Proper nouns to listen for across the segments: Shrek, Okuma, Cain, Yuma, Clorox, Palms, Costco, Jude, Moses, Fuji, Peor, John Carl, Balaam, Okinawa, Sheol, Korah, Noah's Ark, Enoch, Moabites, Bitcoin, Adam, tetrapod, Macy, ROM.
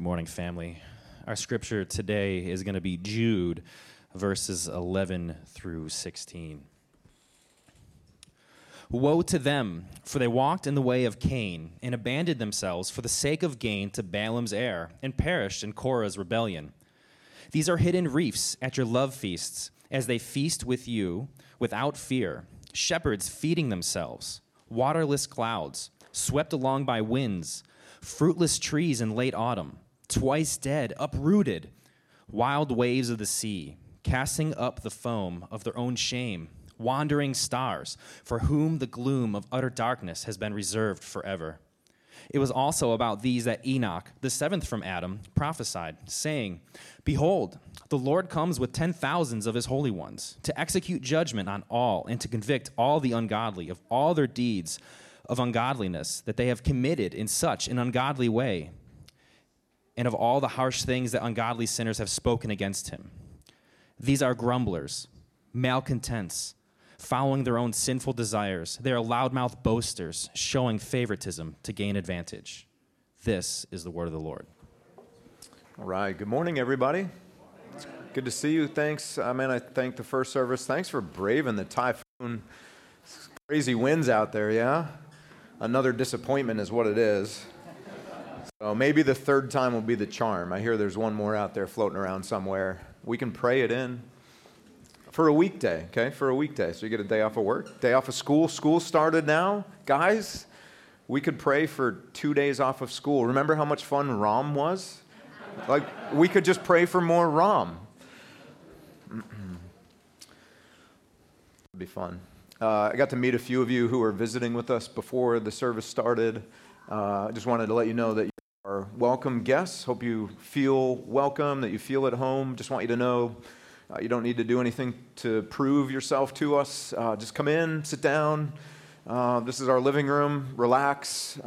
Good morning, family. Our scripture today is going to be Jude, verses 11 through 16. Woe to them, for they walked in the way of Cain, and abandoned themselves for the sake of gain to Balaam's error, and perished in Korah's rebellion. These are hidden reefs at your love feasts, as they feast with you without fear, shepherds feeding themselves, waterless clouds, swept along by winds, fruitless trees in late autumn, twice dead, uprooted, wild waves of the sea, casting up the foam of their own shame, wandering stars, for whom the gloom of utter darkness has been reserved forever. It was also about these that Enoch, the seventh from Adam, prophesied, saying, Behold, the Lord comes with 10,000s of his holy ones, to execute judgment on all, and to convict all the ungodly of all their deeds of ungodliness that they have committed in such an ungodly way, and of all the harsh things that ungodly sinners have spoken against him. These are grumblers, malcontents, following their own sinful desires. They are loudmouth boasters, showing favoritism to gain advantage. This is the word of the Lord. All right, good morning, everybody. It's good to see you. Thanks. I thank the first service. Thanks for braving the typhoon. It's crazy winds out there, yeah? Another disappointment is what it is. So maybe the third time will be the charm. I hear there's one more out there floating around somewhere. We can pray it in for a weekday, okay? For a weekday. So you get a day off of work, day off of school. School started now. Guys, we could pray for 2 days off of school. Remember how much fun ROM was? Like, we could just pray for more ROM. It'd be fun. I got to meet a few of you who were visiting with us before the service started. I just wanted to let you know that you are welcome guests. Hope you feel welcome, that you feel at home. Just want you to know you don't need to do anything to prove yourself to us. Just come in, sit down. This is our living room. Relax.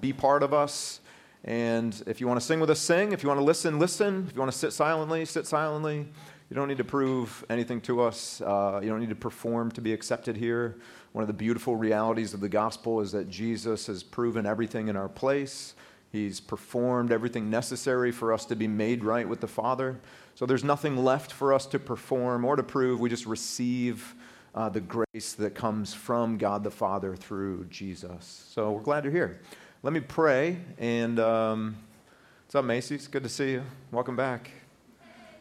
Be part of us. And if you want to sing with us, sing. If you want to listen, listen. If you want to sit silently, sit silently. You don't need to prove anything to us. You don't need to perform to be accepted here. One of the beautiful realities of the gospel is that Jesus has proven everything in our place. He's performed everything necessary for us to be made right with the Father. So there's nothing left for us to perform or to prove. We just receive the grace that comes from God the Father through Jesus. So we're glad you're here. Let me pray. And what's up, Macy? It's good to see you. Welcome back.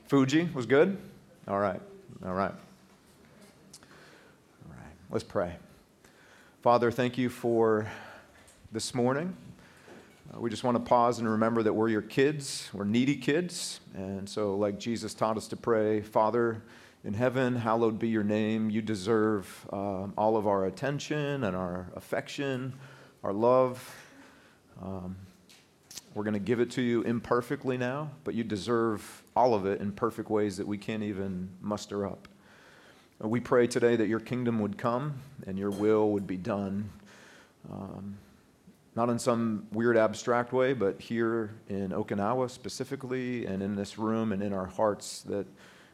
Fuji was good? All right. All right. All right. Let's pray. Father, thank you for this morning. We just want to pause and remember that we're your kids. We're needy kids. And so like Jesus taught us to pray, Father in heaven, hallowed be your name. You deserve all of our attention and our affection, our love. We're going to give it to you imperfectly now, but you deserve all of it in perfect ways that we can't even muster up. We pray today that your kingdom would come and your will would be done, not in some weird abstract way, but here in Okinawa specifically and in this room and in our hearts, that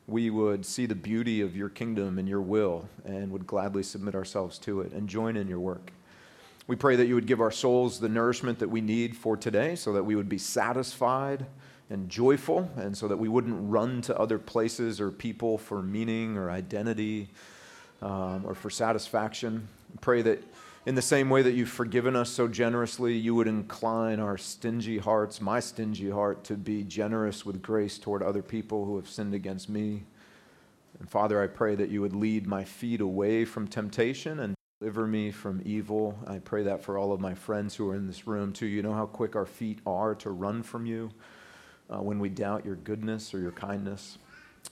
we would see the beauty of your kingdom and your will and would gladly submit ourselves to it and join in your work. We pray that you would give our souls the nourishment that we need for today so that we would be satisfied and joyful and so that we wouldn't run to other places or people for meaning or identity or for satisfaction. We pray that in the same way that you've forgiven us so generously, you would incline our stingy hearts, my stingy heart, to be generous with grace toward other people who have sinned against me. And Father, I pray that you would lead my feet away from temptation and deliver me from evil. I pray that for all of my friends who are in this room, too. You know how quick our feet are to run from you when we doubt your goodness or your kindness.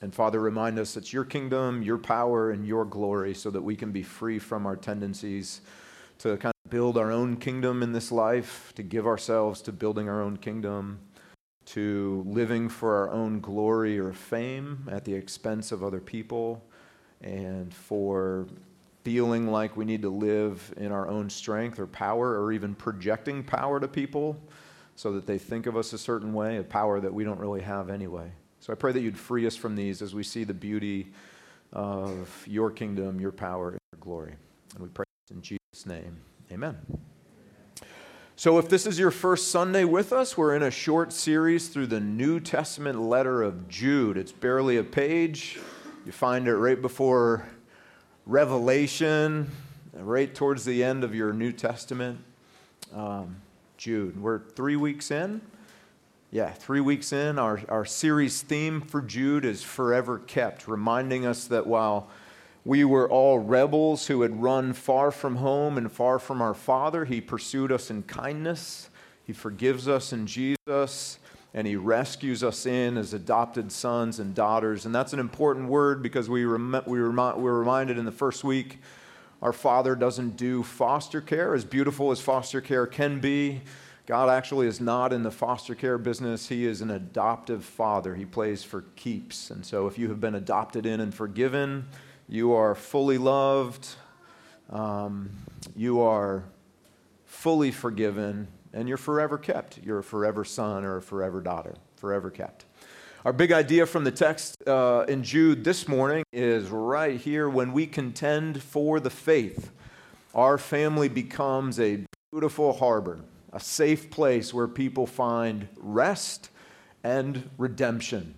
And Father, remind us it's your kingdom, your power, and your glory so that we can be free from our tendencies to kind of build our own kingdom in this life, to give ourselves to building our own kingdom, to living for our own glory or fame at the expense of other people, and for feeling like we need to live in our own strength or power or even projecting power to people so that they think of us a certain way, a power that we don't really have anyway. So I pray that you'd free us from these as we see the beauty of your kingdom, your power, and your glory. And we pray in Jesus' name. Amen. So if this is your first Sunday with us, we're in a short series through the New Testament letter of Jude. It's barely a page. You find it right before Revelation, right towards the end of your New Testament. Jude. We're 3 weeks in. Yeah, 3 weeks in. Our series theme for Jude is Forever Kept, reminding us that while we were all rebels who had run far from home and far from our Father, He pursued us in kindness. He forgives us in Jesus, and He rescues us in as adopted sons and daughters. And that's an important word because we were reminded in the first week our Father doesn't do foster care. As beautiful as foster care can be, God actually is not in the foster care business. He is an adoptive Father. He plays for keeps. And so if you have been adopted in and forgiven, you are fully loved, you are fully forgiven, and you're forever kept. You're a forever son or a forever daughter, forever kept. Our big idea from the text in Jude this morning is right here. When we contend for the faith, our family becomes a beautiful harbor, a safe place where people find rest and redemption.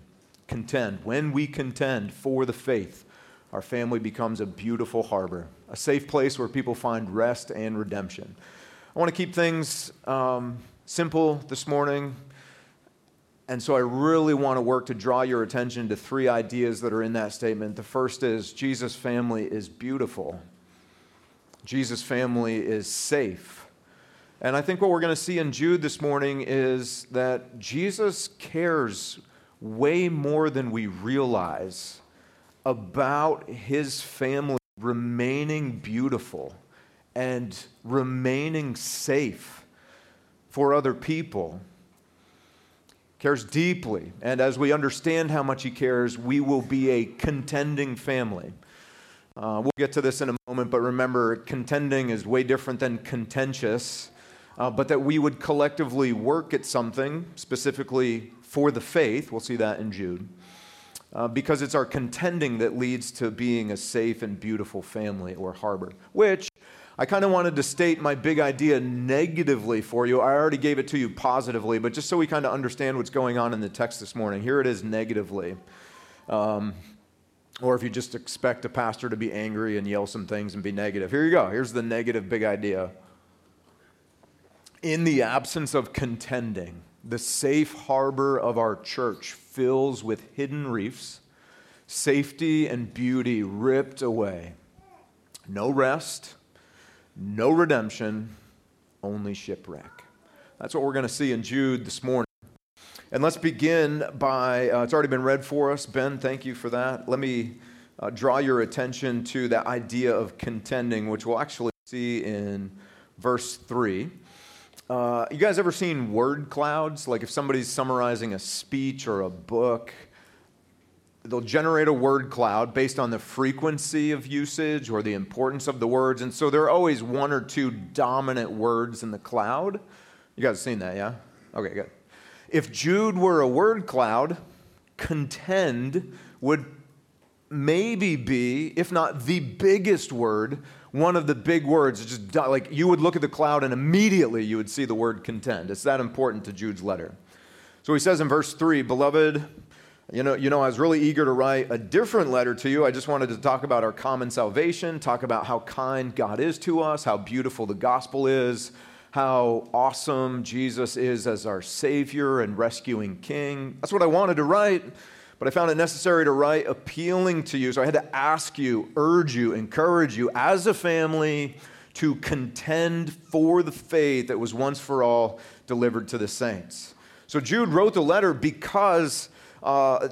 Contend. When we contend for the faith, our family becomes a beautiful harbor, a safe place where people find rest and redemption. I want to keep things simple this morning, and so I really want to work to draw your attention to three ideas that are in that statement. The first is Jesus' family is beautiful. Jesus' family is safe. And I think what we're going to see in Jude this morning is that Jesus cares way more than we realize about His family remaining beautiful and remaining safe for other people. He cares deeply, and as we understand how much He cares, we will be a contending family. We'll get to this in a moment, but remember, contending is way different than contentious, but that we would collectively work at something, specifically for the faith. We'll see that in Jude. Because it's our contending that leads to being a safe and beautiful family or harbor, which I kind of wanted to state my big idea negatively for you. I already gave it to you positively, but just so we kind of understand what's going on in the text this morning, here it is negatively. Or if you just expect a pastor to be angry and yell some things and be negative, here you go. Here's the negative big idea. In the absence of contending, the safe harbor of our church fills with hidden reefs, safety and beauty ripped away. No rest, no redemption, only shipwreck. That's what we're going to see in Jude this morning. And let's begin by, it's already been read for us. Ben, thank you for that. Let me draw your attention to the idea of contending, which we'll actually see in verse 3. You guys ever seen word clouds? Like if somebody's summarizing a speech or a book, they'll generate a word cloud based on the frequency of usage or the importance of the words. And so there are always one or two dominant words in the cloud. You guys have seen that, yeah? Okay, good. If Jude were a word cloud, contend would maybe be, if not the biggest word, one of the big words. It's just like you would look at the cloud and immediately you would see the word contend. It's that important to Jude's letter. So he says in verse 3, Beloved, you know, I was really eager to write a different letter to you. I just wanted to talk about our common salvation, talk about how kind God is to us, how beautiful the gospel is, how awesome Jesus is as our Savior and rescuing King. That's what I wanted to write. But I found it necessary to write appealing to you. So I had to ask you, urge you, encourage you as a family to contend for the faith that was once for all delivered to the saints. So Jude wrote the letter because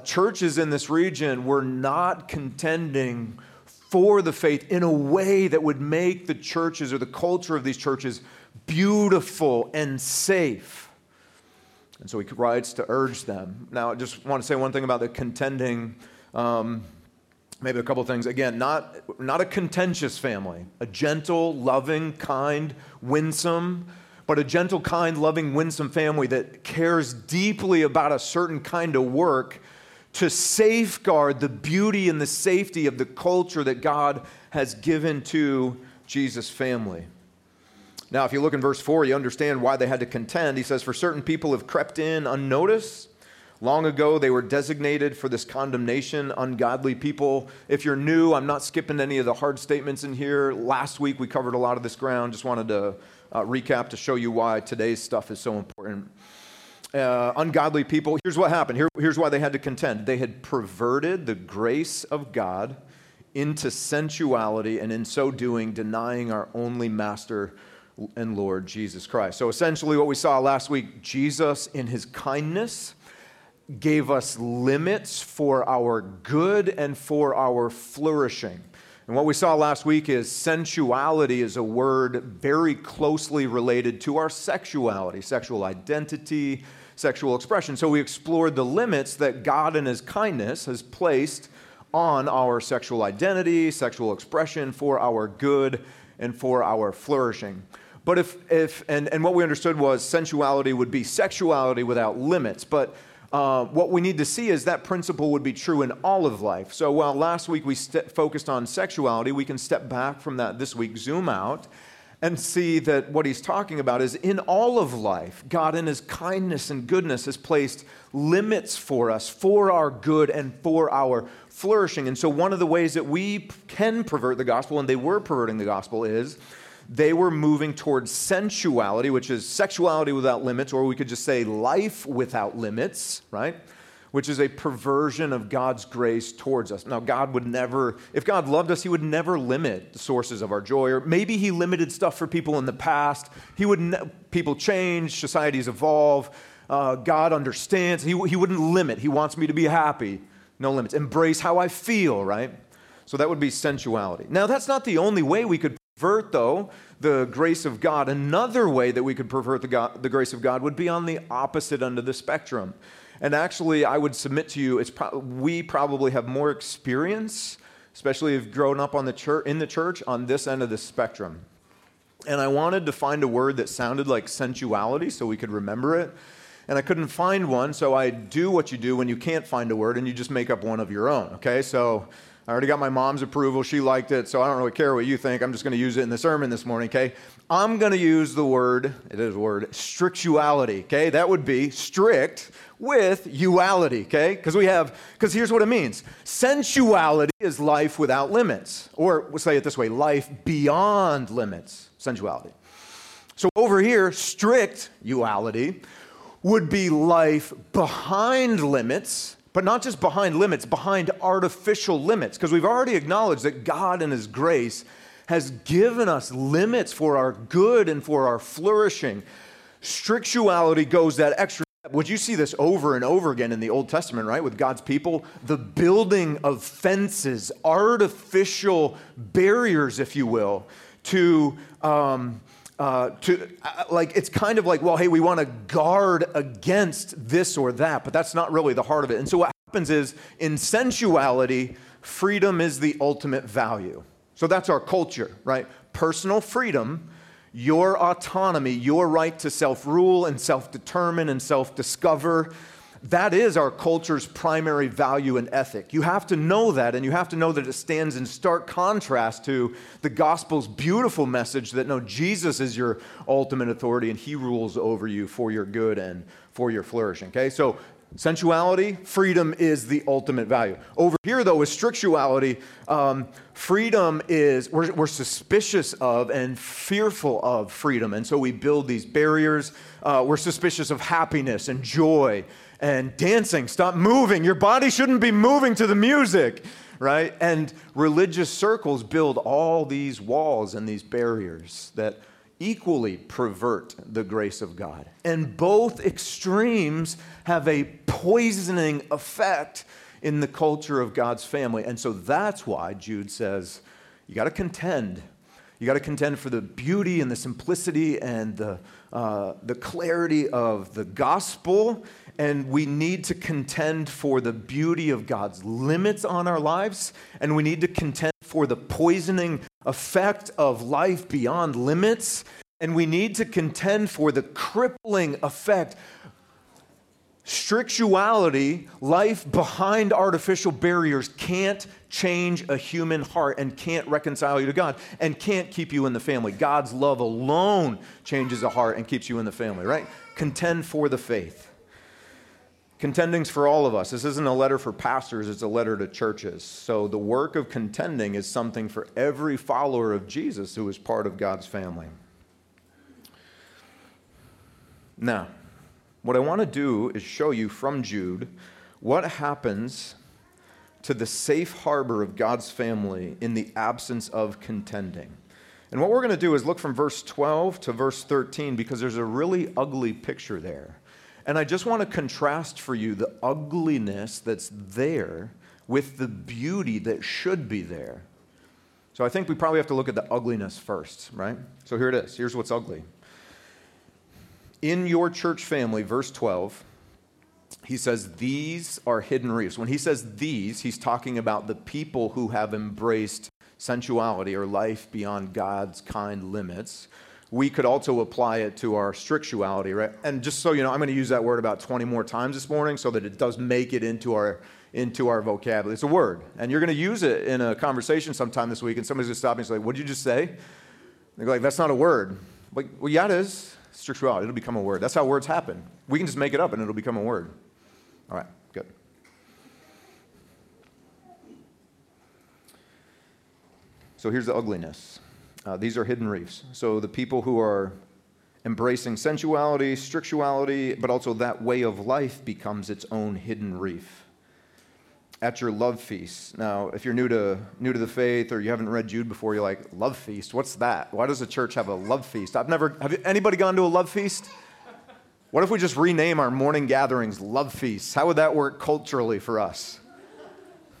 churches in this region were not contending for the faith in a way that would make the churches or the culture of these churches beautiful and safe. And so he writes to urge them. Now, I just want to say one thing about the contending, maybe a couple things. Again, not a contentious family, a gentle, loving, kind, winsome, but a gentle, kind, loving, winsome family that cares deeply about a certain kind of work to safeguard the beauty and the safety of the culture that God has given to Jesus' family. Now, if you look in verse 4, you understand why they had to contend. He says, "For certain people have crept in unnoticed. Long ago, they were designated for this condemnation, ungodly people." If you're new, I'm not skipping any of the hard statements in here. Last week, we covered a lot of this ground. Just wanted to recap to show you why today's stuff is so important. Ungodly people, here's what happened. Here's why they had to contend. They had perverted the grace of God into sensuality, and in so doing, denying our only master and Lord, Jesus Christ. So essentially what we saw last week, Jesus in his kindness gave us limits for our good and for our flourishing. And what we saw last week is sensuality is a word very closely related to our sexuality, sexual identity, sexual expression. So we explored the limits that God in his kindness has placed on our sexual identity, sexual expression for our good and for our flourishing. But if what we understood was sensuality would be sexuality without limits. But what we need to see is that principle would be true in all of life. So while last week we focused on sexuality, we can step back from that this week, zoom out, and see that what he's talking about is in all of life, God in his kindness and goodness has placed limits for us, for our good and for our flourishing. And so one of the ways that we can pervert the gospel, and they were perverting the gospel, is they were moving towards sensuality, which is sexuality without limits, or we could just say life without limits, right? Which is a perversion of God's grace towards us. Now, God would never, if God loved us, he would never limit the sources of our joy, or maybe he limited stuff for people in the past. People change, societies evolve, God understands. He wouldn't limit. He wants me to be happy. No limits. Embrace how I feel, right? So that would be sensuality. Now, that's not the only way we could pervert, though, the grace of God. Another way that we could pervert the grace of God would be on the opposite end of the spectrum. And actually, I would submit to you, we probably have more experience, especially if grown up in the church, on this end of the spectrum. And I wanted to find a word that sounded like sensuality so we could remember it. And I couldn't find one, so I do what you do when you can't find a word, and you just make up one of your own, okay? So I already got my mom's approval. She liked it, so I don't really care what you think. I'm just going to use it in the sermon this morning, okay? I'm going to use the word, it is a word, strictuality, okay? That would be strict with uality, okay? Because here's what it means. Sensuality is life without limits, or we'll say it this way, life beyond limits, sensuality. So over here, strict uality would be life behind limits, but not just behind limits, behind artificial limits, because we've already acknowledged that God in his grace has given us limits for our good and for our flourishing. Strictuality goes that extra step. Would you see this over and over again in the Old Testament, right, with God's people? The building of fences, artificial barriers, if you will, to it's kind of like, well, hey, we want to guard against this or that, but that's not really the heart of it. And so what happens is, in sensuality, freedom is the ultimate value. So that's our culture, right? Personal freedom, your autonomy, your right to self-rule and self-determine and self-discover. That is our culture's primary value and ethic. You have to know that, and you have to know that it stands in stark contrast to the gospel's beautiful message that, no, Jesus is your ultimate authority, and he rules over you for your good and for your flourishing, okay? So sensuality, freedom is the ultimate value. Over here, though, is strictuality. Freedom is, we're suspicious of and fearful of freedom, and so we build these barriers. We're suspicious of happiness and joy and dancing. Stop moving. Your body shouldn't be moving to the music, right? And religious circles build all these walls and these barriers that equally pervert the grace of God. And both extremes have a poisoning effect in the culture of God's family. And so that's why Jude says, you got to contend. You got to contend for the beauty and the simplicity and the clarity of the gospel. And we need to contend for the beauty of God's limits on our lives. And we need to contend for the poisoning effect of life beyond limits. And we need to contend for the crippling effect. Strictuality, life behind artificial barriers, can't change a human heart and can't reconcile you to God and can't keep you in the family. God's love alone changes a heart and keeps you in the family, right? Contend for the faith. Contending's for all of us. This isn't a letter for pastors, it's a letter to churches. So the work of contending is something for every follower of Jesus who is part of God's family. Now, what I want to do is show you from Jude what happens to the safe harbor of God's family in the absence of contending. And what we're going to do is look from verse 12 to verse 13 because there's a really ugly picture there. And I just want to contrast for you the ugliness that's there with the beauty that should be there. So I think we probably have to look at the ugliness first, right? So here it is. Here's what's ugly. In your church family, verse 12, he says, these are hidden reefs. When he says these, he's talking about the people who have embraced sensuality or life beyond God's kind limits. We could also apply it to our strictuality, right? And just so you know, I'm going to use that word about 20 more times this morning so that it does make it into our vocabulary. It's a word, and you're going to use it in a conversation sometime this week, and somebody's going to stop me and say, what did you just say? And they're like, that's not a word. I'm like, well, yeah, it is. Strictuality, it'll become a word. That's how words happen. We can just make it up and it'll become a word. All right, good. So here's the ugliness. These are hidden reefs. So the people who are embracing sensuality, strictuality, but also that way of life becomes its own hidden reef. At your love feast. Now, if you're new to the faith or you haven't read Jude before, you're like, love feast? What's that? Why does the church have a love feast? Have anybody gone to a love feast? What if we just rename our morning gatherings love feasts? How would that work culturally for us?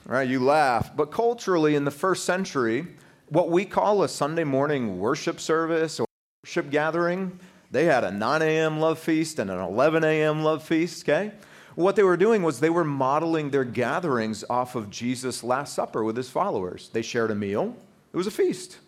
All right, you laugh. But culturally, in the first century, what we call a Sunday morning worship service or worship gathering, they had a 9 a.m. love feast and an 11 a.m. love feast, okay? What they were doing was they were modeling their gatherings off of Jesus' Last Supper with his followers. They shared a meal. It was a feast.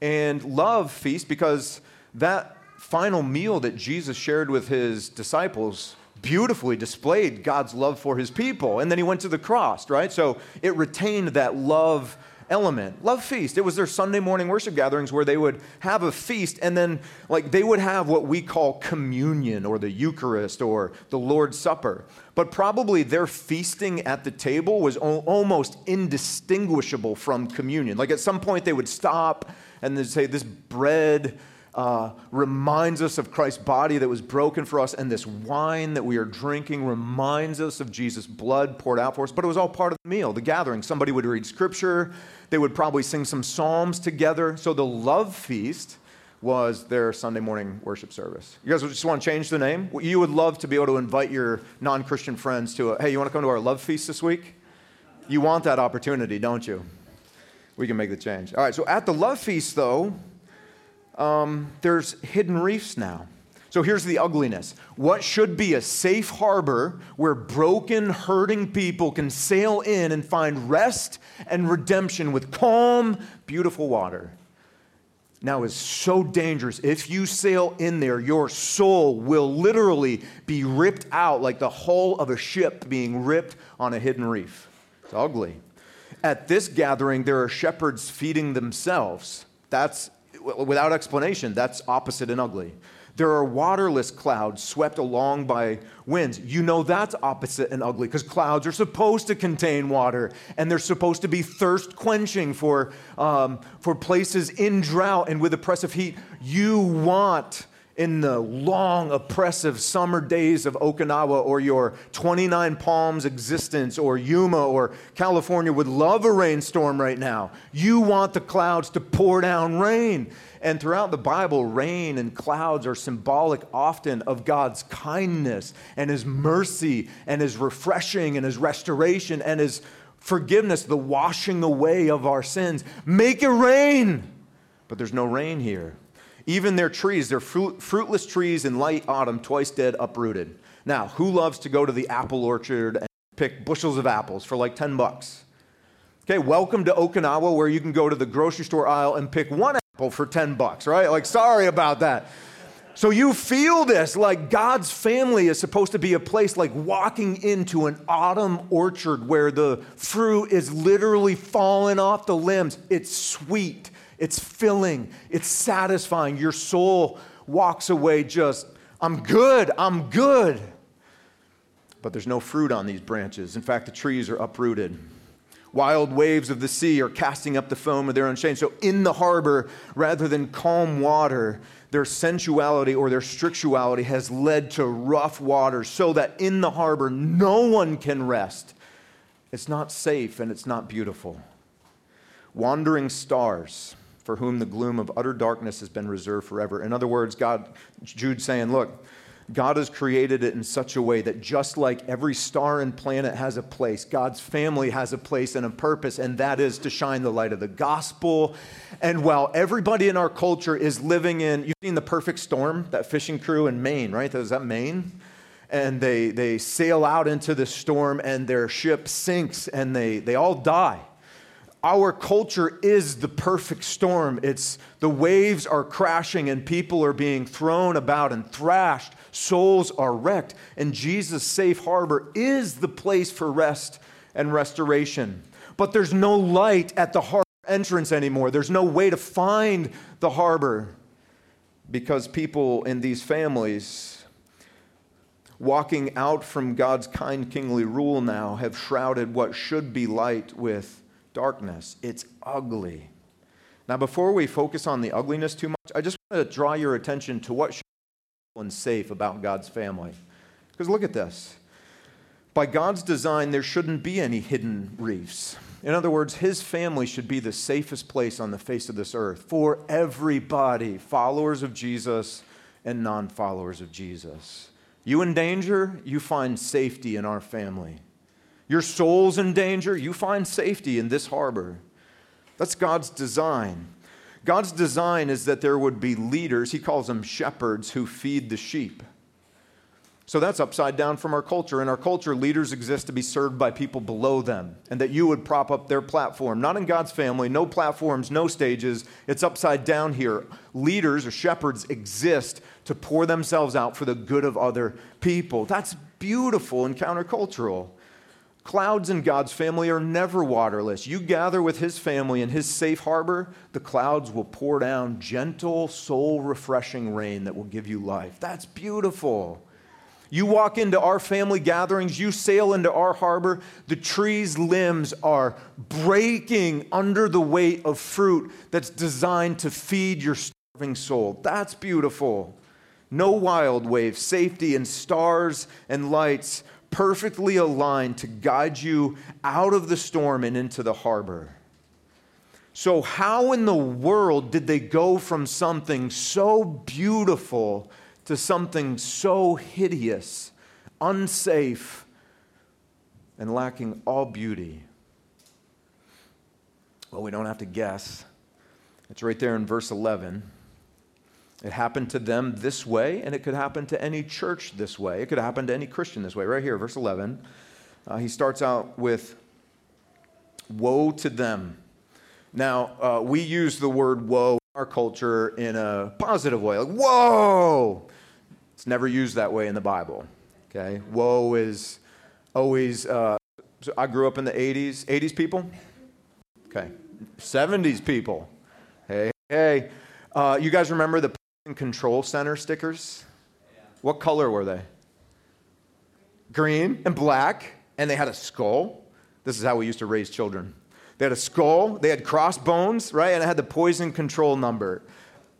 And love feast, because that final meal that Jesus shared with his disciples beautifully displayed God's love for his people. And then he went to the cross, right? So it retained that love element. Love feast. It was their Sunday morning worship gatherings where they would have a feast and then like they would have what we call communion or the Eucharist or the Lord's Supper. But probably their feasting at the table was almost indistinguishable from communion. Like at some point they would stop and they'd say, this bread reminds us of Christ's body that was broken for us, and this wine that we are drinking reminds us of Jesus' blood poured out for us. But it was all part of the meal, the gathering. Somebody would read scripture. They would probably sing some psalms together. So the love feast was their Sunday morning worship service. You guys just want to change the name? You would love to be able to invite your non-Christian friends to hey, you want to come to our love feast this week? You want that opportunity, don't you? We can make the change. All right, so at the love feast, though, there's hidden reefs now. So here's the ugliness. What should be a safe harbor where broken, hurting people can sail in and find rest and redemption with calm, beautiful water now is so dangerous. If you sail in there, your soul will literally be ripped out like the hull of a ship being ripped on a hidden reef. It's ugly. At this gathering, there are shepherds feeding themselves. That's without explanation, that's opposite and ugly. There are waterless clouds swept along by winds. You know that's opposite and ugly because clouds are supposed to contain water and they're supposed to be thirst quenching for places in drought and with oppressive heat. You want in the long oppressive summer days of Okinawa or your 29 Palms existence or Yuma or California would love a rainstorm right now. You want the clouds to pour down rain. And throughout the Bible, rain and clouds are symbolic often of God's kindness and his mercy and his refreshing and his restoration and his forgiveness, the washing away of our sins. Make it rain. But there's no rain here. Even their trees, their fruitless trees in late autumn, twice dead, uprooted. Now, who loves to go to the apple orchard and pick bushels of apples for like $10? Okay, welcome to Okinawa where you can go to the grocery store aisle and pick one apple for $10, right? Like, sorry about that. So you feel this, like God's family is supposed to be a place like walking into an autumn orchard where the fruit is literally falling off the limbs. It's sweet. It's filling. It's satisfying. Your soul walks away just, I'm good. I'm good. But there's no fruit on these branches. In fact, the trees are uprooted. Wild waves of the sea are casting up the foam of their own shame. So in the harbor, rather than calm water, their sensuality or their strictuality has led to rough water, so that in the harbor, no one can rest. It's not safe and it's not beautiful. Wandering stars, for whom the gloom of utter darkness has been reserved forever. In other words, Jude's saying, look, God has created it in such a way that just like every star and planet has a place, God's family has a place and a purpose, and that is to shine the light of the gospel. And while everybody in our culture is living in, you've seen The Perfect Storm, that fishing crew in Maine, right? Is that Maine? And they sail out into the storm and their ship sinks and they all die. Our culture is the perfect storm. It's the waves are crashing and people are being thrown about and thrashed. Souls are wrecked. And Jesus' safe harbor is the place for rest and restoration. But there's no light at the harbor entrance anymore. There's no way to find the harbor because people in these families walking out from God's kind kingly rule now have shrouded what should be light with darkness. It's ugly. Now, before we focus on the ugliness too much, I just want to draw your attention to what should be beautiful and safe about God's family. Because look at this. By God's design, there shouldn't be any hidden reefs. In other words, his family should be the safest place on the face of this earth for everybody, followers of Jesus and non-followers of Jesus. You in danger, you find safety in our family. Your soul's in danger, you find safety in this harbor. That's God's design. God's design is that there would be leaders, he calls them shepherds, who feed the sheep. So that's upside down from our culture. In our culture, leaders exist to be served by people below them, and that you would prop up their platform. Not in God's family, no platforms, no stages. It's upside down here. Leaders or shepherds exist to pour themselves out for the good of other people. That's beautiful and countercultural. Clouds in God's family are never waterless. You gather with his family in his safe harbor, the clouds will pour down gentle, soul-refreshing rain that will give you life. That's beautiful. You walk into our family gatherings, you sail into our harbor, the tree's limbs are breaking under the weight of fruit that's designed to feed your starving soul. That's beautiful. No wild waves, safety and stars and lights, perfectly aligned to guide you out of the storm and into the harbor. So how in the world did they go from something so beautiful to something so hideous, unsafe, and lacking all beauty? Well, we don't have to guess. It's right there in verse 11. It happened to them this way, and it could happen to any church this way. It could happen to any Christian this way. Right here, verse 11. He starts out with, woe to them. Now, we use the word woe in our culture in a positive way. Like, whoa! It's never used that way in the Bible. Okay? Woe is always, so I grew up in the 80s. 80s people? Okay. 70s people. Hey, hey. You guys remember the Control Center stickers? Yeah. What color were they? Green and black, and they had a skull. This is how we used to raise children. They had a skull, they had crossbones, right? And it had the poison control number.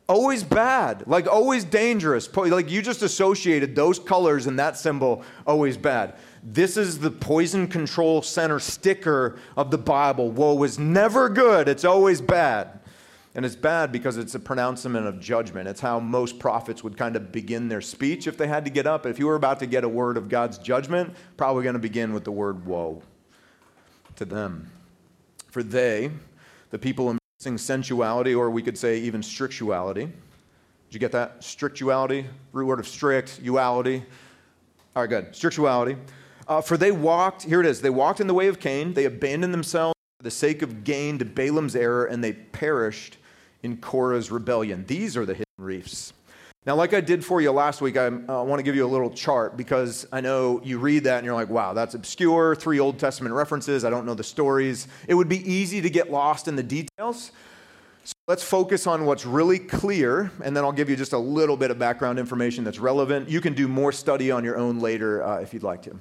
Always bad, like always dangerous. Like you just associated those colors and that symbol, always bad. This is the poison control center sticker of the Bible. Woe is never good, it's always bad. And it's bad because it's a pronouncement of judgment. It's how most prophets would kind of begin their speech if they had to get up. If you were about to get a word of God's judgment, probably going to begin with the word woe to them. For they, the people embracing sensuality, or we could say even strictuality. Did you get that? Strictuality, root word of strict, uality. All right, good. Strictuality. For they walked, here it is, they walked in the way of Cain. They abandoned themselves for the sake of gain to Balaam's error, and they perished in Korah's rebellion. These are the hidden reefs. Now, like I did for you last week, I want to give you a little chart because I know you read that and you're like, wow, that's obscure, 3 Old Testament references, I don't know the stories. It would be easy to get lost in the details. So let's focus on what's really clear, and then I'll give you just a little bit of background information that's relevant. You can do more study on your own later if you'd like to.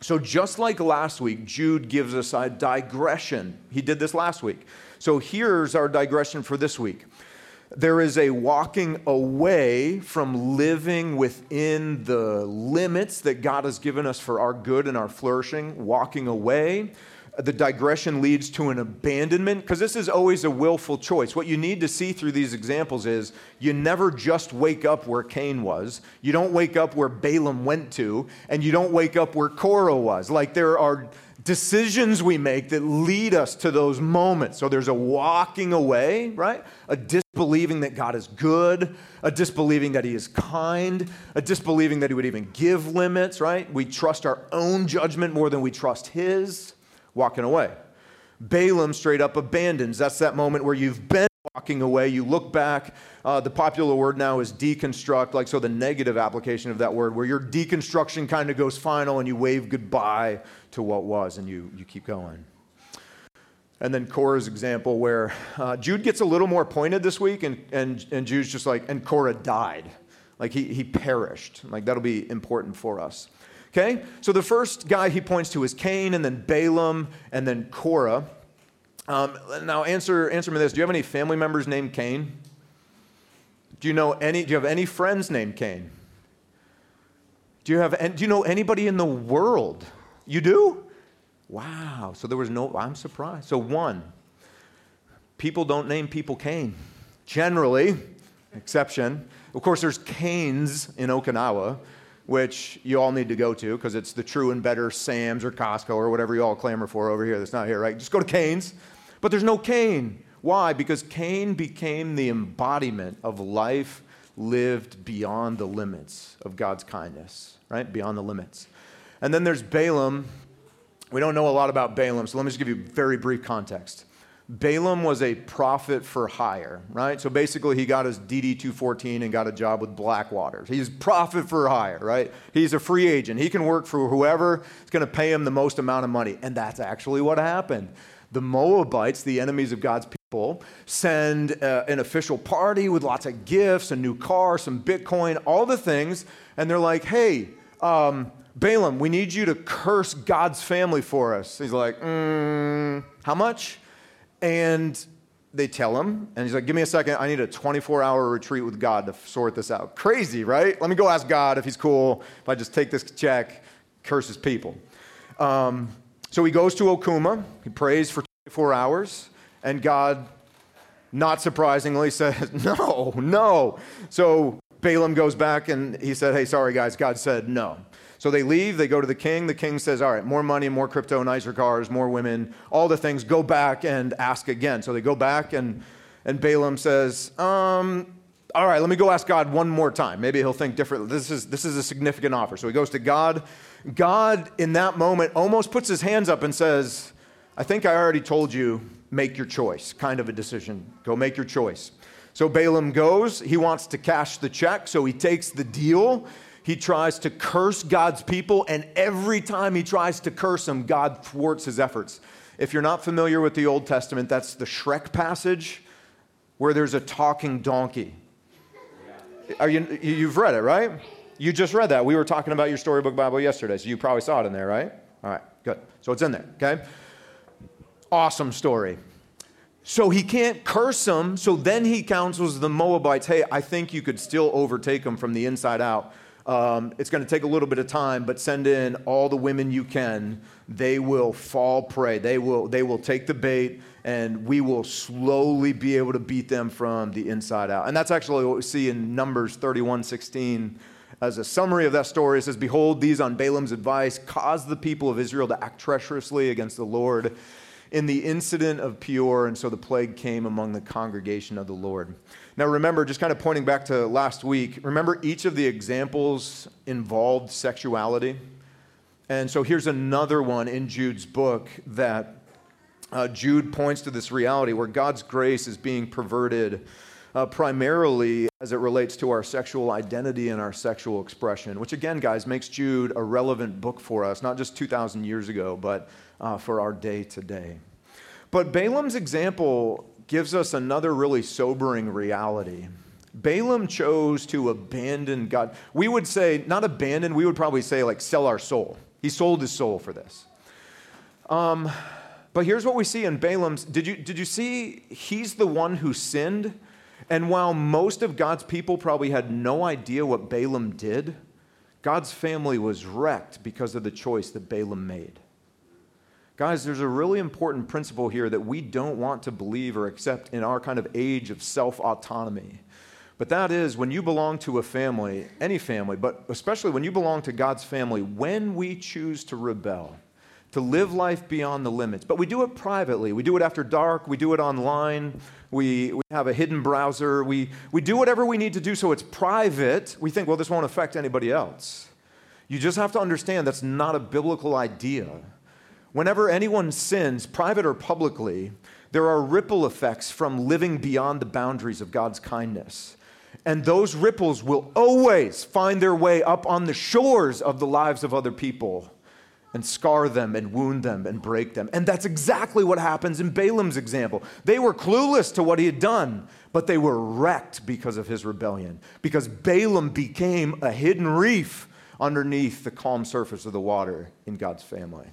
So just like last week, Jude gives us a digression. He did this last week. So here's our digression for this week. There is a walking away from living within the limits that God has given us for our good and our flourishing, walking away. The digression leads to an abandonment, because this is always a willful choice. What you need to see through these examples is you never just wake up where Cain was. You don't wake up where Balaam went to, and you don't wake up where Korah was. Like, there are decisions we make that lead us to those moments. So there's a walking away, right? A disbelieving that God is good, a disbelieving that he is kind, a disbelieving that he would even give limits, right? We trust our own judgment more than we trust his. Walking away. Balaam straight up abandons. That's that moment where you've been walking away. You look back. The popular word now is deconstruct, like so the negative application of that word, where your deconstruction kind of goes final and you wave goodbye to what was and you keep going. And then Korah's example where Jude gets a little more pointed this week and Jude's just like, and Korah died. Like he perished. Like that'll be important for us. Okay, so the first guy he points to is Cain, and then Balaam, and then Korah. Now, answer me this: do you have any family members named Cain? Do you have any friends named Cain? Do you know anybody in the world? You do? Wow. So there was no. I'm surprised. So one. People don't name people Cain. Generally, exception. Of course, there's Cain's in Okinawa, which you all need to go to because it's the true and better Sam's or Costco or whatever you all clamor for over here that's not here, right? Just go to Cain's. But there's no Cain. Why? Because Cain became the embodiment of life lived beyond the limits of God's kindness, right? Beyond the limits. And then there's Balaam. We don't know a lot about Balaam, so let me just give you very brief context. Balaam was a prophet for hire, right? So basically he got his DD 214 and got a job with Blackwater. He's prophet for hire, right? He's a free agent. He can work for whoever is going to pay him the most amount of money. And that's actually what happened. The Moabites, the enemies of God's people, send an official party with lots of gifts, a new car, some Bitcoin, all the things. And they're like, hey, Balaam, we need you to curse God's family for us. He's like, how much? And they tell him, and he's like, give me a second. I need a 24-hour retreat with God to sort this out. Crazy, right? Let me go ask God if he's cool. If I just take this check, curses people. So he goes to Okuma. He prays for 24 hours. And God, not surprisingly, says, no. So Balaam goes back, and he said, hey, sorry, guys. God said no. So they leave, they go to the king. The king says, all right, more money, more crypto, nicer cars, more women, all the things. Go back and ask again. So they go back, and Balaam says, all right, let me go ask God one more time. Maybe he'll think differently. This is a significant offer. So he goes to God. God, in that moment, almost puts his hands up and says, I think I already told you, make your choice, kind of a decision. Go make your choice. So Balaam goes. He wants to cash the check, so he takes the deal. He tries to curse God's people, and every time he tries to curse them, God thwarts his efforts. If you're not familiar with the Old Testament, that's the Shrek passage where there's a talking donkey. You've read it, right? You just read that. We were talking about your storybook Bible yesterday, so you probably saw it in there, right? All right, good. So it's in there, okay? Awesome story. So he can't curse them, so then he counsels the Moabites, hey, I think you could still overtake them from the inside out. It's going to take a little bit of time, but send in all the women you can. They will fall prey. They will take the bait, and we will slowly be able to beat them from the inside out. And that's actually what we see in Numbers 31:16 as a summary of that story. It says, behold, these on Balaam's advice caused the people of Israel to act treacherously against the Lord in the incident of Peor, and so the plague came among the congregation of the Lord. Now remember, just kind of pointing back to last week, remember each of the examples involved sexuality. And so here's another one in Jude's book that Jude points to this reality where God's grace is being perverted primarily as it relates to our sexual identity and our sexual expression, which again, guys, makes Jude a relevant book for us, not just 2,000 years ago, but for our day today. But Balaam's example gives us another really sobering reality. Balaam chose to abandon God. We would say, not abandon, we would probably say like sell our soul. He sold his soul for this. But here's what we see in Balaam's. Did you see he's the one who sinned? And while most of God's people probably had no idea what Balaam did, God's family was wrecked because of the choice that Balaam made. Guys, there's a really important principle here that we don't want to believe or accept in our kind of age of self-autonomy. But that is, when you belong to a family, any family, but especially when you belong to God's family, when we choose to rebel, to live life beyond the limits, but we do it privately. We do it after dark. We do it online. We have a hidden browser. We do whatever we need to do so it's private. We think, well, this won't affect anybody else. You just have to understand that's not a biblical idea. Whenever anyone sins, private or publicly, there are ripple effects from living beyond the boundaries of God's kindness. And those ripples will always find their way up on the shores of the lives of other people and scar them and wound them and break them. And that's exactly what happens in Balaam's example. They were clueless to what he had done, but they were wrecked because of his rebellion, because Balaam became a hidden reef underneath the calm surface of the water in God's family.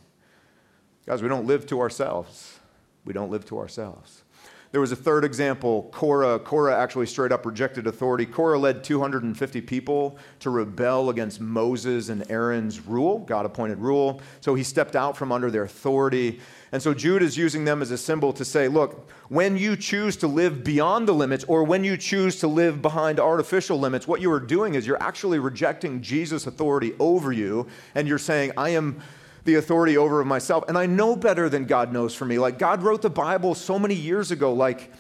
Guys, we don't live to ourselves. We don't live to ourselves. There was a third example, Korah. Korah actually straight up rejected authority. Korah led 250 people to rebel against Moses and Aaron's rule, God-appointed rule. So he stepped out from under their authority. And so Jude is using them as a symbol to say, look, when you choose to live beyond the limits or when you choose to live behind artificial limits, what you are doing is you're actually rejecting Jesus' authority over you, and you're saying, I am the authority over myself, and I know better than God knows for me. Like, God wrote the Bible so many years ago, like,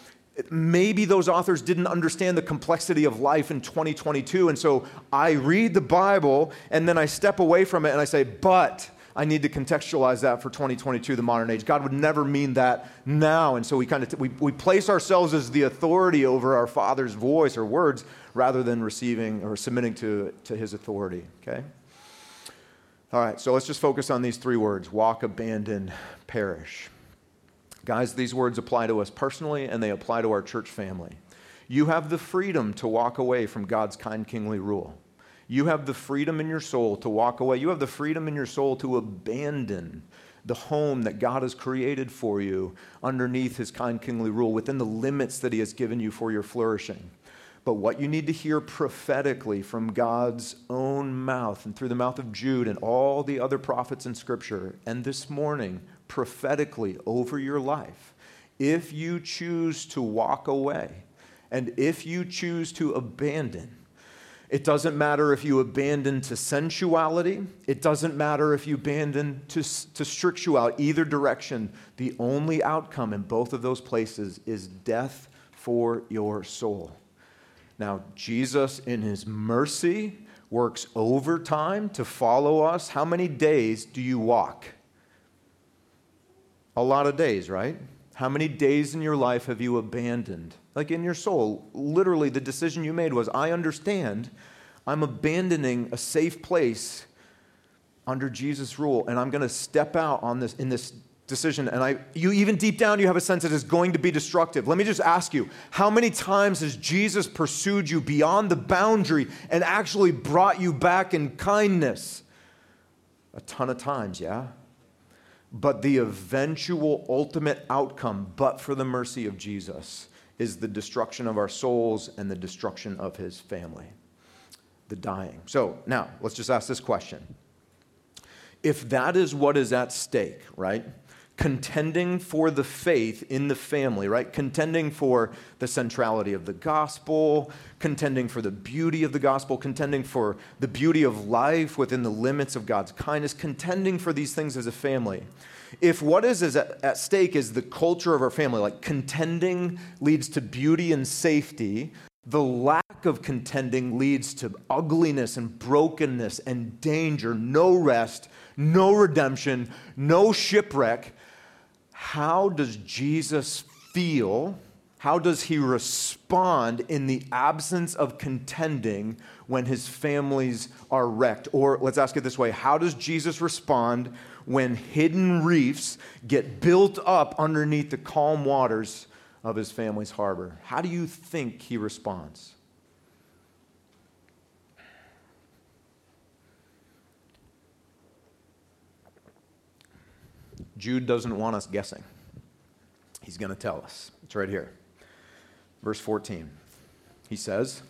maybe those authors didn't understand the complexity of life in 2022, and so I read the Bible, and then I step away from it, and I say, but I need to contextualize that for 2022, the modern age. God would never mean that now, and so we kind of we place ourselves as the authority over our Father's voice or words rather than receiving or submitting to his authority, okay? All right, so let's just focus on these three words, walk, abandon, perish. Guys, these words apply to us personally, and they apply to our church family. You have the freedom to walk away from God's kind kingly rule. You have the freedom in your soul to walk away. You have the freedom in your soul to abandon the home that God has created for you underneath his kind kingly rule, within the limits that he has given you for your flourishing. But what you need to hear prophetically from God's own mouth and through the mouth of Jude and all the other prophets in Scripture, and this morning, prophetically over your life, if you choose to walk away and if you choose to abandon, it doesn't matter if you abandon to sensuality. It doesn't matter if you abandon to strictuality. Either direction, the only outcome in both of those places is death for your soul. Now, Jesus, in his mercy, works overtime to follow us. How many days do you walk? A lot of days, right? How many days in your life have you abandoned? Like in your soul, literally the decision you made was, I understand I'm abandoning a safe place under Jesus' rule, and I'm going to step out on this in this decision, and you even deep down, you have a sense that it's going to be destructive. Let me just ask you, how many times has Jesus pursued you beyond the boundary and actually brought you back in kindness? A ton of times, yeah? But the eventual ultimate outcome, but for the mercy of Jesus, is the destruction of our souls and the destruction of his family, the dying. So now, let's just ask this question. If that is what is at stake, right? Contending for the faith in the family, right? Contending for the centrality of the gospel, contending for the beauty of the gospel, contending for the beauty of life within the limits of God's kindness, contending for these things as a family. If what is at stake is the culture of our family, like contending leads to beauty and safety, the lack of contending leads to ugliness and brokenness and danger, no rest, no redemption, no shipwreck. How does Jesus feel? How does he respond in the absence of contending when his families are wrecked? Or let's ask it this way. How does Jesus respond when hidden reefs get built up underneath the calm waters of his family's harbor? How do you think he responds? Jude doesn't want us guessing. He's going to tell us. It's right here. Verse 14. He says,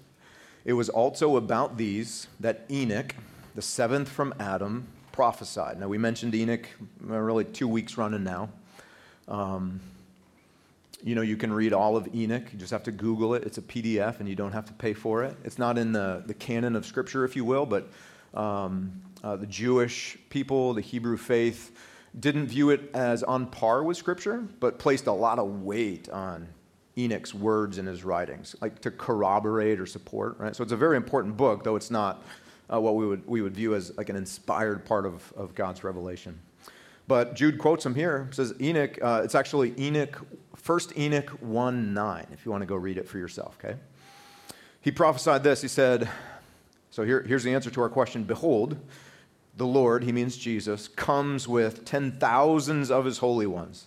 "It was also about these that Enoch, the seventh from Adam, prophesied." Now, we mentioned Enoch really 2 weeks running now. You can read all of Enoch. You just have to Google it. It's a PDF, and you don't have to pay for it. It's not in the canon of Scripture, if you will, but the Jewish people, the Hebrew faith, didn't view it as on par with Scripture, but placed a lot of weight on Enoch's words in his writings, like to corroborate or support, right? So it's a very important book, though it's not what we would view as like an inspired part of God's revelation. But Jude quotes him here. It says Enoch, it's actually Enoch, 1 Enoch 1:9, if you want to go read it for yourself, okay? He prophesied this. He said, so here's the answer to our question. "Behold, the Lord," he means Jesus, "comes with 10,000s of his holy ones."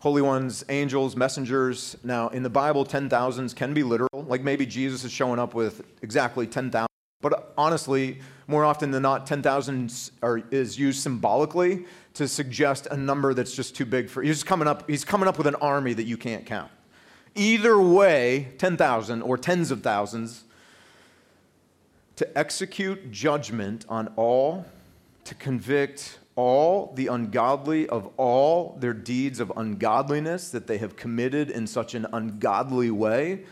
Holy ones, angels, messengers. Now, in the Bible, 10,000s can be literal. Like maybe Jesus is showing up with exactly 10,000. But honestly, more often than not, 10,000 is used symbolically to suggest a number that's just too big for. He's coming up with an army that you can't count. Either way, 10,000 or tens of thousands to execute judgment on all, to convict all the ungodly of all their deeds of ungodliness that they have committed in such an ungodly way.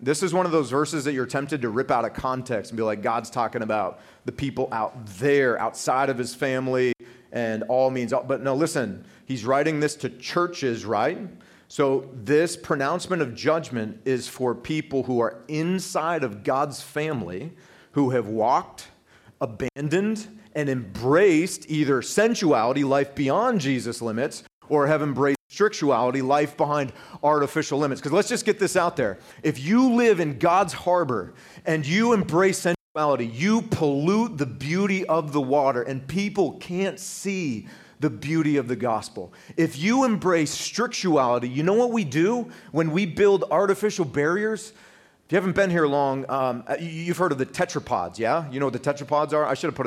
This is one of those verses that you're tempted to rip out of context and be like, God's talking about the people out there, outside of his family, and all means all. But no, listen, he's writing this to churches, right? So this pronouncement of judgment is for people who are inside of God's family, who have walked, abandoned, and embraced either sensuality, life beyond Jesus' limits, or have embraced sexuality, life behind artificial limits. Because let's just get this out there. If you live in God's harbor and you embrace sensuality, you pollute the beauty of the water, and people can't see the beauty of the gospel. If you embrace sexuality, you know what we do when we build artificial barriers? If you haven't been here long, you've heard of the tetrapods, yeah? You know what the tetrapods are? I should have put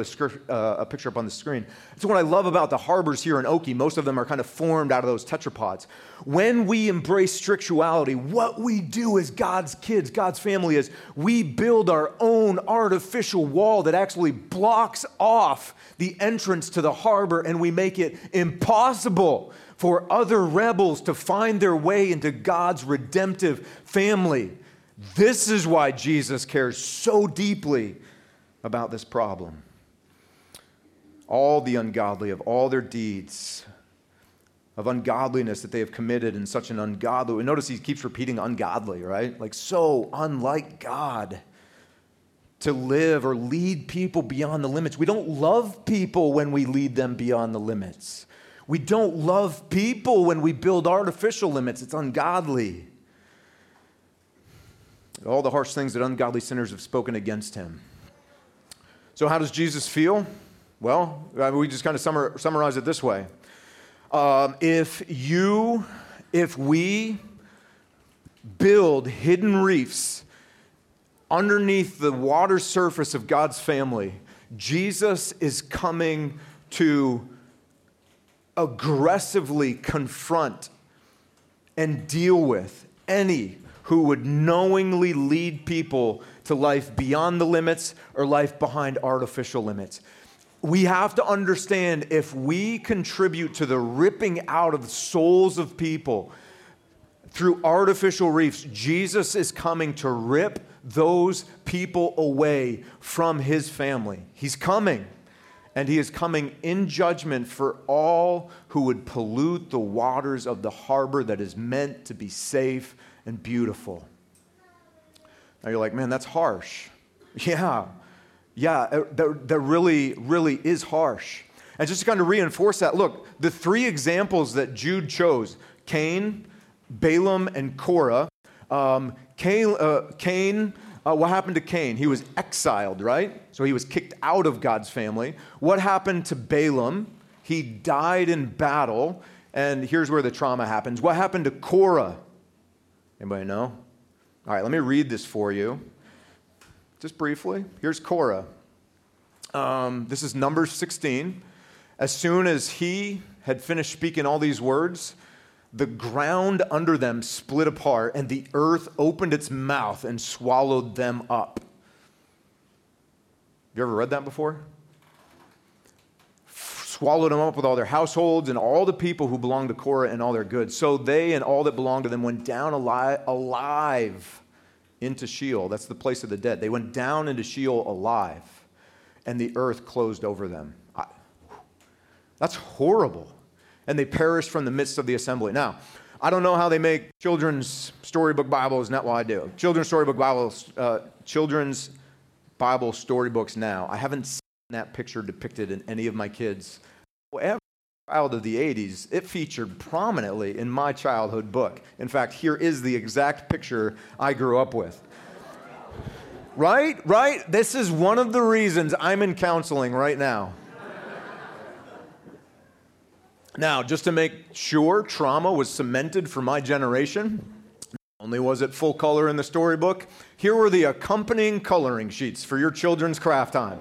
a picture up on the screen. That's what I love about the harbors here in Oki. Most of them are kind of formed out of those tetrapods. When we embrace sexuality, what we do as God's kids, God's family, is we build our own artificial wall that actually blocks off the entrance to the harbor, and we make it impossible for other rebels to find their way into God's redemptive family. This is why Jesus cares so deeply about this problem. All the ungodly of all their deeds of ungodliness that they have committed in such an ungodly way. Notice he keeps repeating ungodly, right? Like so unlike God to live or lead people beyond the limits. We don't love people when we lead them beyond the limits. We don't love people when we build artificial limits. It's ungodly. All the harsh things that ungodly sinners have spoken against him. So how does Jesus feel? Well, we just kind of summarize it this way. If we build hidden reefs underneath the water surface of God's family, Jesus is coming to aggressively confront and deal with any who would knowingly lead people to life beyond the limits or life behind artificial limits. We have to understand, if we contribute to the ripping out of souls of people through artificial reefs, Jesus is coming to rip those people away from his family. He's coming, and he is coming in judgment for all who would pollute the waters of the harbor that is meant to be safe and beautiful. Now you're like, man, that's harsh. Yeah, that really, really is harsh. And just to kind of reinforce that, look, the three examples that Jude chose, Cain, Balaam and Korah. Cain, what happened to Cain? He was exiled, right? So he was kicked out of God's family. What happened to Balaam? He died in battle, and here's where the trauma happens. What happened to Korah? Anybody know? All right, let me read this for you, just briefly. Here's Korah. This is Numbers 16. As soon as he had finished speaking all these words, the ground under them split apart, and the earth opened its mouth and swallowed them up. You ever read that before? Swallowed them up with all their households and all the people who belonged to Korah and all their goods. So they and all that belonged to them went down alive into Sheol. That's the place of the dead. They went down into Sheol alive, and the earth closed over them. That's horrible. And they perished from the midst of the assembly. Now, I don't know how they make children's storybook Bibles. Not what I do. Children's Bible storybooks now. I haven't seen that picture depicted in any of my kids. However, child of the 80s, it featured prominently in my childhood book. In fact, here is the exact picture I grew up with. Right? This is one of the reasons I'm in counseling right now. Now, just to make sure trauma was cemented for my generation, not only was it full color in the storybook, here were the accompanying coloring sheets for your children's craft time.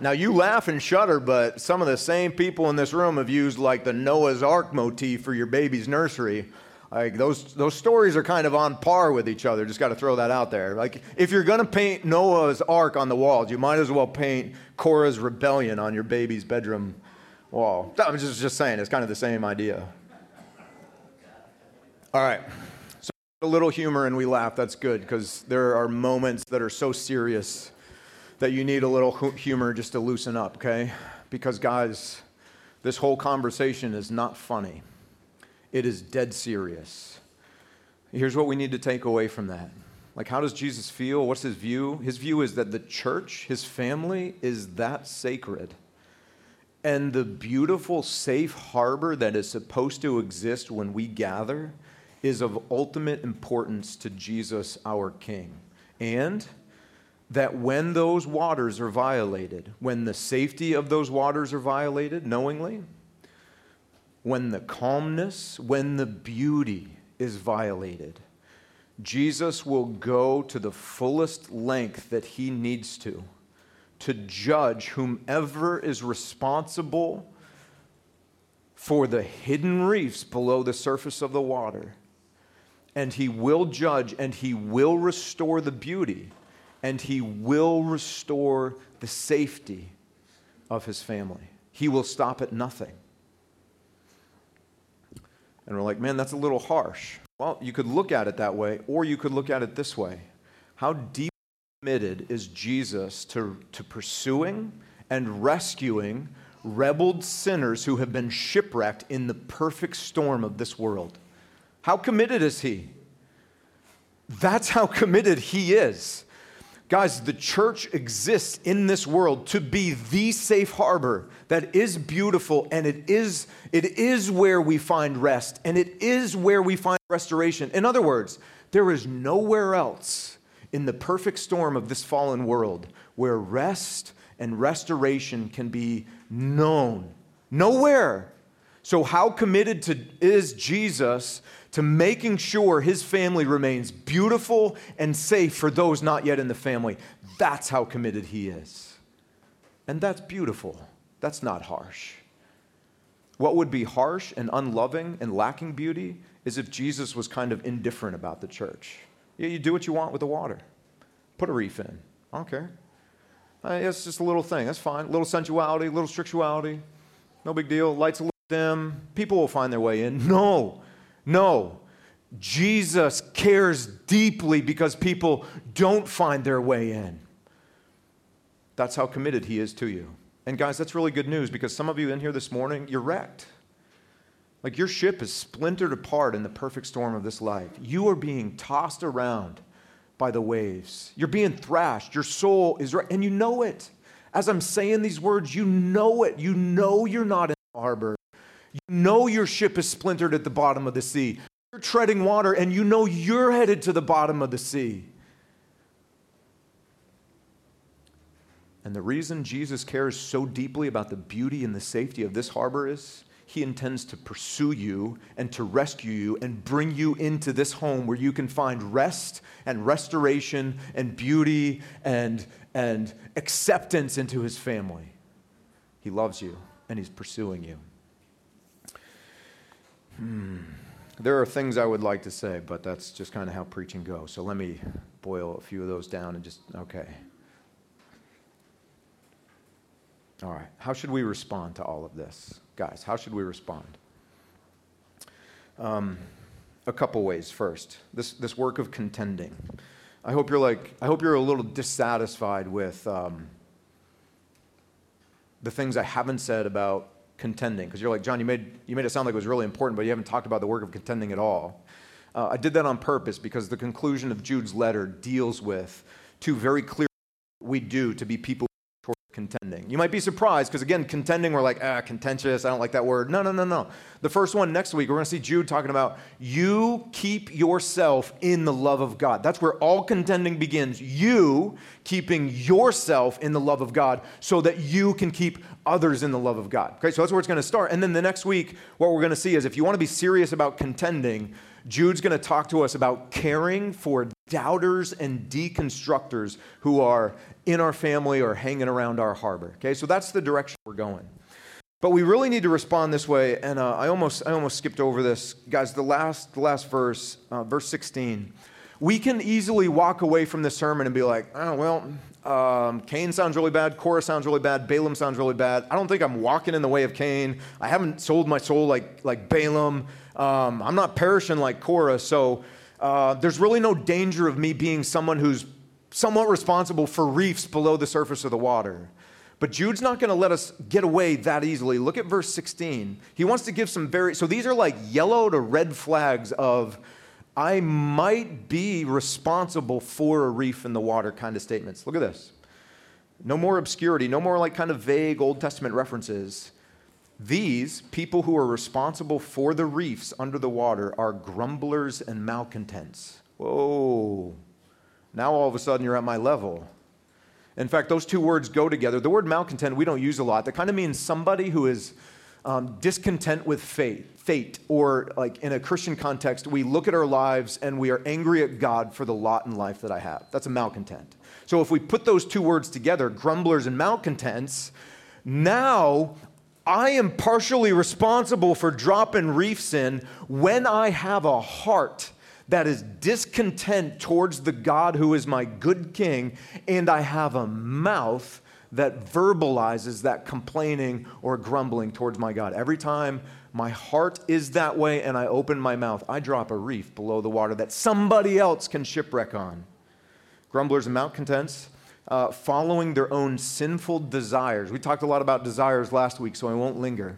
Now, you laugh and shudder, but some of the same people in this room have used like the Noah's Ark motif for your baby's nursery. Like those stories are kind of on par with each other. Just got to throw that out there. Like if you're going to paint Noah's Ark on the walls, you might as well paint Korah's rebellion on your baby's bedroom wall. I'm just saying, it's kind of the same idea. All right. So a little humor and we laugh. That's good, because there are moments that are so serious that you need a little humor just to loosen up, okay? Because guys, this whole conversation is not funny. It is dead serious. Here's what we need to take away from that. Like, how does Jesus feel? What's his view? His view is that the church, his family, is that sacred. And the beautiful safe harbor that is supposed to exist when we gather is of ultimate importance to Jesus, our King. And that when those waters are violated, when the safety of those waters are violated knowingly, when the calmness, when the beauty is violated, Jesus will go to the fullest length that he needs to judge whomever is responsible for the hidden reefs below the surface of the water. And he will judge, and he will restore the beauty, and he will restore the safety of his family. He will stop at nothing. And we're like, man, that's a little harsh. Well, you could look at it that way, or you could look at it this way. How deeply committed is Jesus to pursuing and rescuing rebelled sinners who have been shipwrecked in the perfect storm of this world? How committed is he? That's how committed he is. Guys, the church exists in this world to be the safe harbor that is beautiful, and it is where we find rest, and it is where we find restoration. In other words, there is nowhere else in the perfect storm of this fallen world where rest and restoration can be known. Nowhere. So how committed is Jesus to making sure his family remains beautiful and safe for those not yet in the family? That's how committed he is. And that's beautiful. That's not harsh. What would be harsh and unloving and lacking beauty is if Jesus was kind of indifferent about the church. Yeah, you do what you want with the water. Put a reef in. I don't care. It's just a little thing. That's fine. A little sensuality, a little strictuality. No big deal. Lights a little dim. People will find their way in. No. Jesus cares deeply because people don't find their way in. That's how committed he is to you. And guys, that's really good news, because some of you in here this morning, you're wrecked. Like your ship is splintered apart in the perfect storm of this life. You are being tossed around by the waves. You're being thrashed. Your soul is wrecked, and you know it. As I'm saying these words, you know it. You know you're not in the harbor. You know your ship is splintered at the bottom of the sea. You're treading water, and you know you're headed to the bottom of the sea. And the reason Jesus cares so deeply about the beauty and the safety of this harbor is he intends to pursue you and to rescue you and bring you into this home where you can find rest and restoration and beauty and acceptance into his family. He loves you and he's pursuing you. There are things I would like to say, but that's just kind of how preaching goes. So let me boil a few of those down and just, okay. All right, how should we respond to all of this? Guys, how should we respond? A couple ways. First, this work of contending. I hope you're a little dissatisfied with the things I haven't said about contending, because you're like, John, you made it sound like it was really important, but you haven't talked about the work of contending at all. I did that on purpose because the conclusion of Jude's letter deals with two very clear things we do to be people toward contending. You might be surprised because, again, contending, we're like, contentious, I don't like that word. No. The first one next week, we're going to see Jude talking about you keep yourself in the love of God. That's where all contending begins. You keeping yourself in the love of God so that you can keep others in the love of God. Okay, so that's where it's going to start. And then the next week, what we're going to see is if you want to be serious about contending, Jude's going to talk to us about caring for doubters and deconstructors who are in our family or hanging around our harbor. Okay, so that's the direction we're going. But we really need to respond this way, and I almost skipped over this. Guys, the last verse, verse 16, we can easily walk away from this sermon and be like, oh, Cain sounds really bad, Korah sounds really bad, Balaam sounds really bad. I don't think I'm walking in the way of Cain. I haven't sold my soul like Balaam. I'm not perishing like Korah, so there's really no danger of me being someone who's somewhat responsible for reefs below the surface of the water. But Jude's not going to let us get away that easily. Look at verse 16. He wants to give some very, so these are like yellow to red flags of I might be responsible for a reef in the water kind of statements. Look at this. No more obscurity, no more like kind of vague Old Testament references. These people who are responsible for the reefs under the water are grumblers and malcontents. Whoa. Now all of a sudden you're at my level. In fact, those two words go together. The word malcontent we don't use a lot. That kind of means somebody who is discontent with fate, or like in a Christian context, we look at our lives and we are angry at God for the lot in life that I have. That's a malcontent. So if we put those two words together, grumblers and malcontents, now I am partially responsible for dropping reefs in when I have a heart that is discontent towards the God who is my good king, and I have a mouth that verbalizes that complaining or grumbling towards my God. Every time my heart is that way and I open my mouth, I drop a reef below the water that somebody else can shipwreck on. Grumblers and malcontents. Following their own sinful desires. We talked a lot about desires last week, so I won't linger.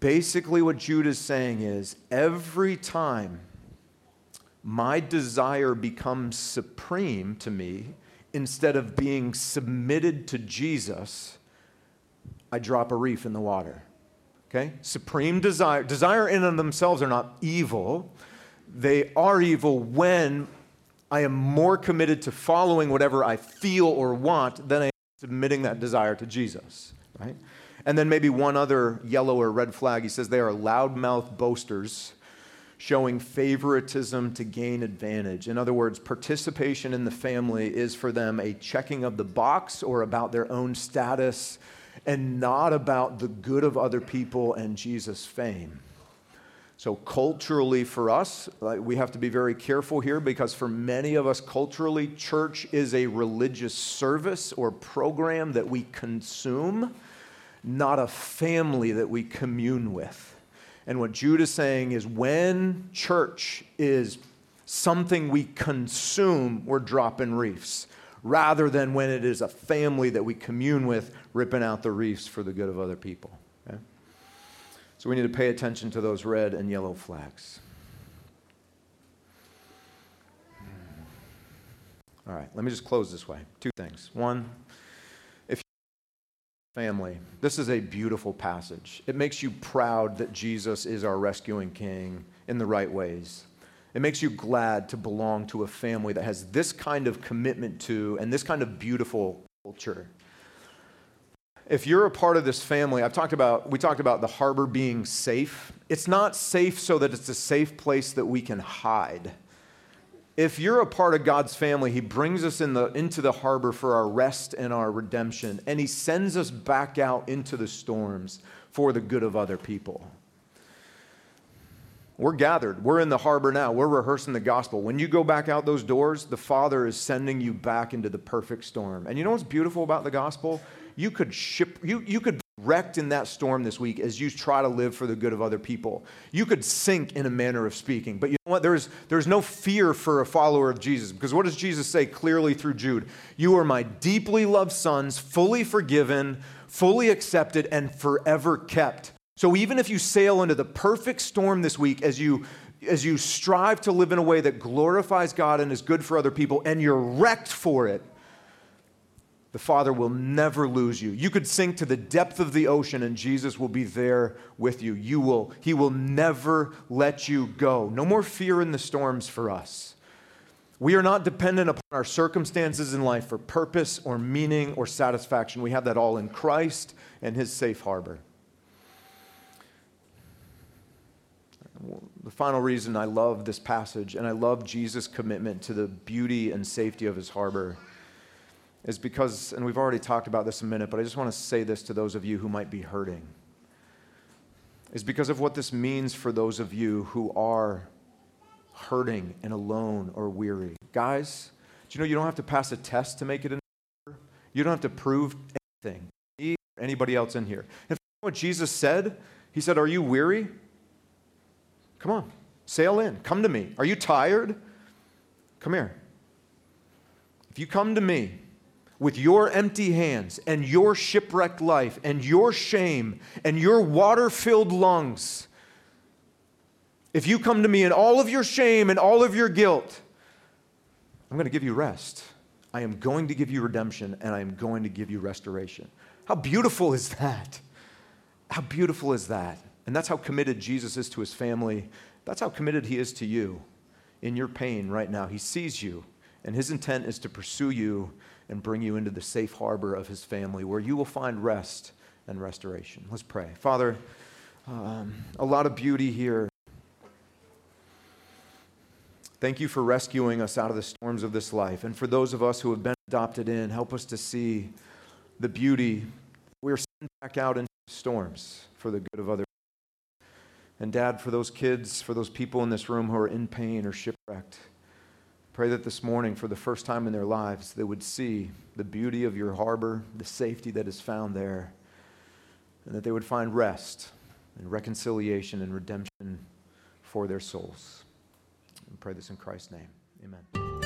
Basically, what Jude is saying is every time my desire becomes supreme to me, instead of being submitted to Jesus, I drop a reef in the water. Okay? Supreme desire. Desire in and of themselves are not evil. They are evil when I am more committed to following whatever I feel or want than I am submitting that desire to Jesus, right? And then maybe one other yellow or red flag, he says they are loudmouth boasters showing favoritism to gain advantage. In other words, participation in the family is for them a checking of the box or about their own status and not about the good of other people and Jesus' fame. So culturally for us, we have to be very careful here because for many of us culturally, church is a religious service or program that we consume, not a family that we commune with. And what Jude is saying is when church is something we consume, we're dropping reefs, rather than when it is a family that we commune with, ripping out the reefs for the good of other people. So we need to pay attention to those red and yellow flags. All right, let me just close this way. Two things. One, if Family, this is a beautiful passage. It makes you proud that Jesus is our rescuing King in the right ways. It makes you glad to belong to a family that has this kind of commitment to and this kind of beautiful culture. If you're a part of this family, we talked about the harbor being safe. It's not safe so that it's a safe place that we can hide. If you're a part of God's family, He brings us into the harbor for our rest and our redemption, and He sends us back out into the storms for the good of other people. We're gathered. We're in the harbor now. We're rehearsing the gospel. When you go back out those doors, the Father is sending you back into the perfect storm. And you know what's beautiful about the gospel? You could be wrecked in that storm this week as you try to live for the good of other people. You could sink in a manner of speaking. But you know what? There's no fear for a follower of Jesus. Because what does Jesus say clearly through Jude? You are my deeply loved sons, fully forgiven, fully accepted, and forever kept. So even if you sail into the perfect storm this week as you strive to live in a way that glorifies God and is good for other people, and you're wrecked for it, the Father will never lose you. You could sink to the depth of the ocean and Jesus will be there with you. He will never let you go. No more fear in the storms for us. We are not dependent upon our circumstances in life for purpose or meaning or satisfaction. We have that all in Christ and His safe harbor. The final reason I love this passage and I love Jesus' commitment to the beauty and safety of His harbor is because, and we've already talked about this a minute, but I just want to say this to those of you who might be hurting, is because of what this means for those of you who are hurting and alone or weary. Guys, do you know you don't have to pass a test to make it in the harbor? You don't have to prove anything, me or anybody else in here. And what Jesus said, He said, are you weary? Come on, sail in, come to me. Are you tired? Come here. If you come to me with your empty hands and your shipwrecked life and your shame and your water-filled lungs, if you come to me in all of your shame and all of your guilt, I'm going to give you rest. I am going to give you redemption and I am going to give you restoration. How beautiful is that? How beautiful is that? And that's how committed Jesus is to His family. That's how committed He is to you in your pain right now. He sees you, and His intent is to pursue you and bring you into the safe harbor of His family where you will find rest and restoration. Let's pray. Father, a lot of beauty here. Thank you for rescuing us out of the storms of this life. And for those of us who have been adopted in, help us to see the beauty. We're sent back out into the storms for the good of others. And Dad, for those kids, for those people in this room who are in pain or shipwrecked, pray that this morning, for the first time in their lives, they would see the beauty of your harbor, the safety that is found there, and that they would find rest and reconciliation and redemption for their souls. We pray this in Christ's name. Amen.